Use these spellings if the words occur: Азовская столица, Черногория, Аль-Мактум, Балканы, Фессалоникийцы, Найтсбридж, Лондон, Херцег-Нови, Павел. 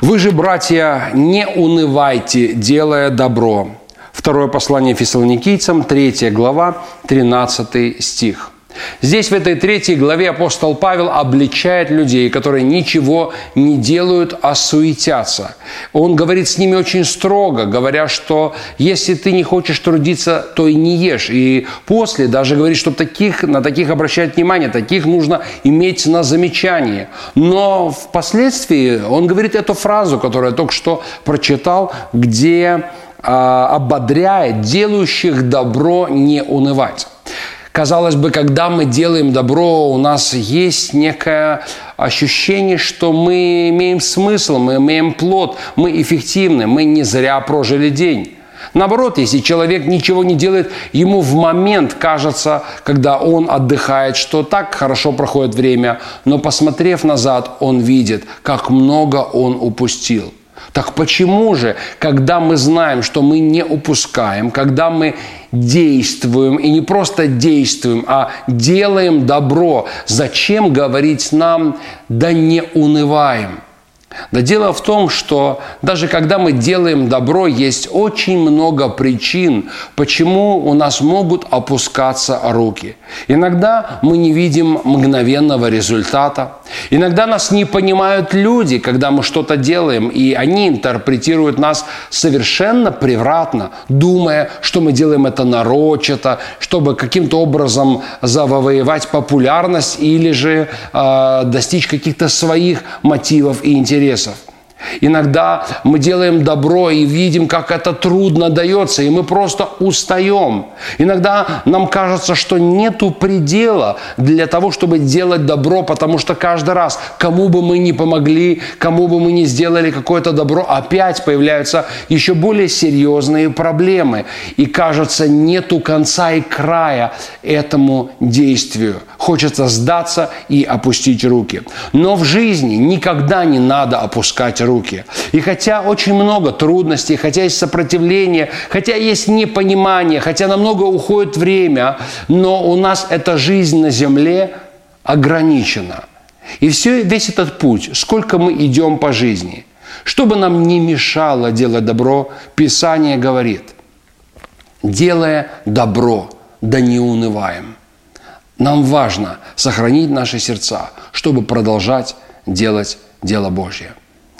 «Вы же, братья, не унывайте, делая добро». Второе послание Фессалоникийцам, 3 глава, 13 стих. Здесь, в этой 3 главе, апостол Павел обличает людей, которые ничего не делают, а суетятся. Он говорит с ними очень строго, говоря, что если ты не хочешь трудиться, то и не ешь. И после даже говорит, что на таких обращать внимание, таких нужно иметь на замечании. Но впоследствии он говорит эту фразу, которую я только что прочитал, где ободряет делающих добро не унывать. Казалось бы, когда мы делаем добро, у нас есть некое ощущение, что мы имеем смысл, мы имеем плод, мы эффективны, мы не зря прожили день. Наоборот, если человек ничего не делает, ему в момент кажется, когда он отдыхает, что так хорошо проходит время, но, посмотрев назад, он видит, как много он упустил. Так почему же, когда мы знаем, что мы не упускаем, когда мы действуем, и не просто действуем, а делаем добро, зачем говорить нам «да не унываем»? Да дело в том, что даже когда мы делаем добро, есть очень много причин, почему у нас могут опускаться руки. Иногда мы не видим мгновенного результата. Иногда нас не понимают люди, когда мы что-то делаем, и они интерпретируют нас совершенно превратно, думая, что мы делаем это нарочито, чтобы каким-то образом завоевать популярность или же достичь каких-то своих мотивов и интересов. Иногда мы делаем добро и видим, как это трудно дается, и мы просто устаем. Иногда нам кажется, что нету предела для того, чтобы делать добро, потому что каждый раз, кому бы мы ни помогли, кому бы мы ни сделали какое-то добро, опять появляются еще более серьезные проблемы. И кажется, нету конца и края этому действию. Хочется сдаться и опустить руки. Но в жизни никогда не надо опускать руки. И хотя очень много трудностей, хотя есть сопротивление, хотя есть непонимание, хотя намного уходит время, но у нас эта жизнь на земле ограничена. И весь этот путь, сколько мы идем по жизни, чтобы нам не мешало делать добро, Писание говорит: делая добро, да не унываем. Нам важно сохранить наши сердца, чтобы продолжать делать дело Божье.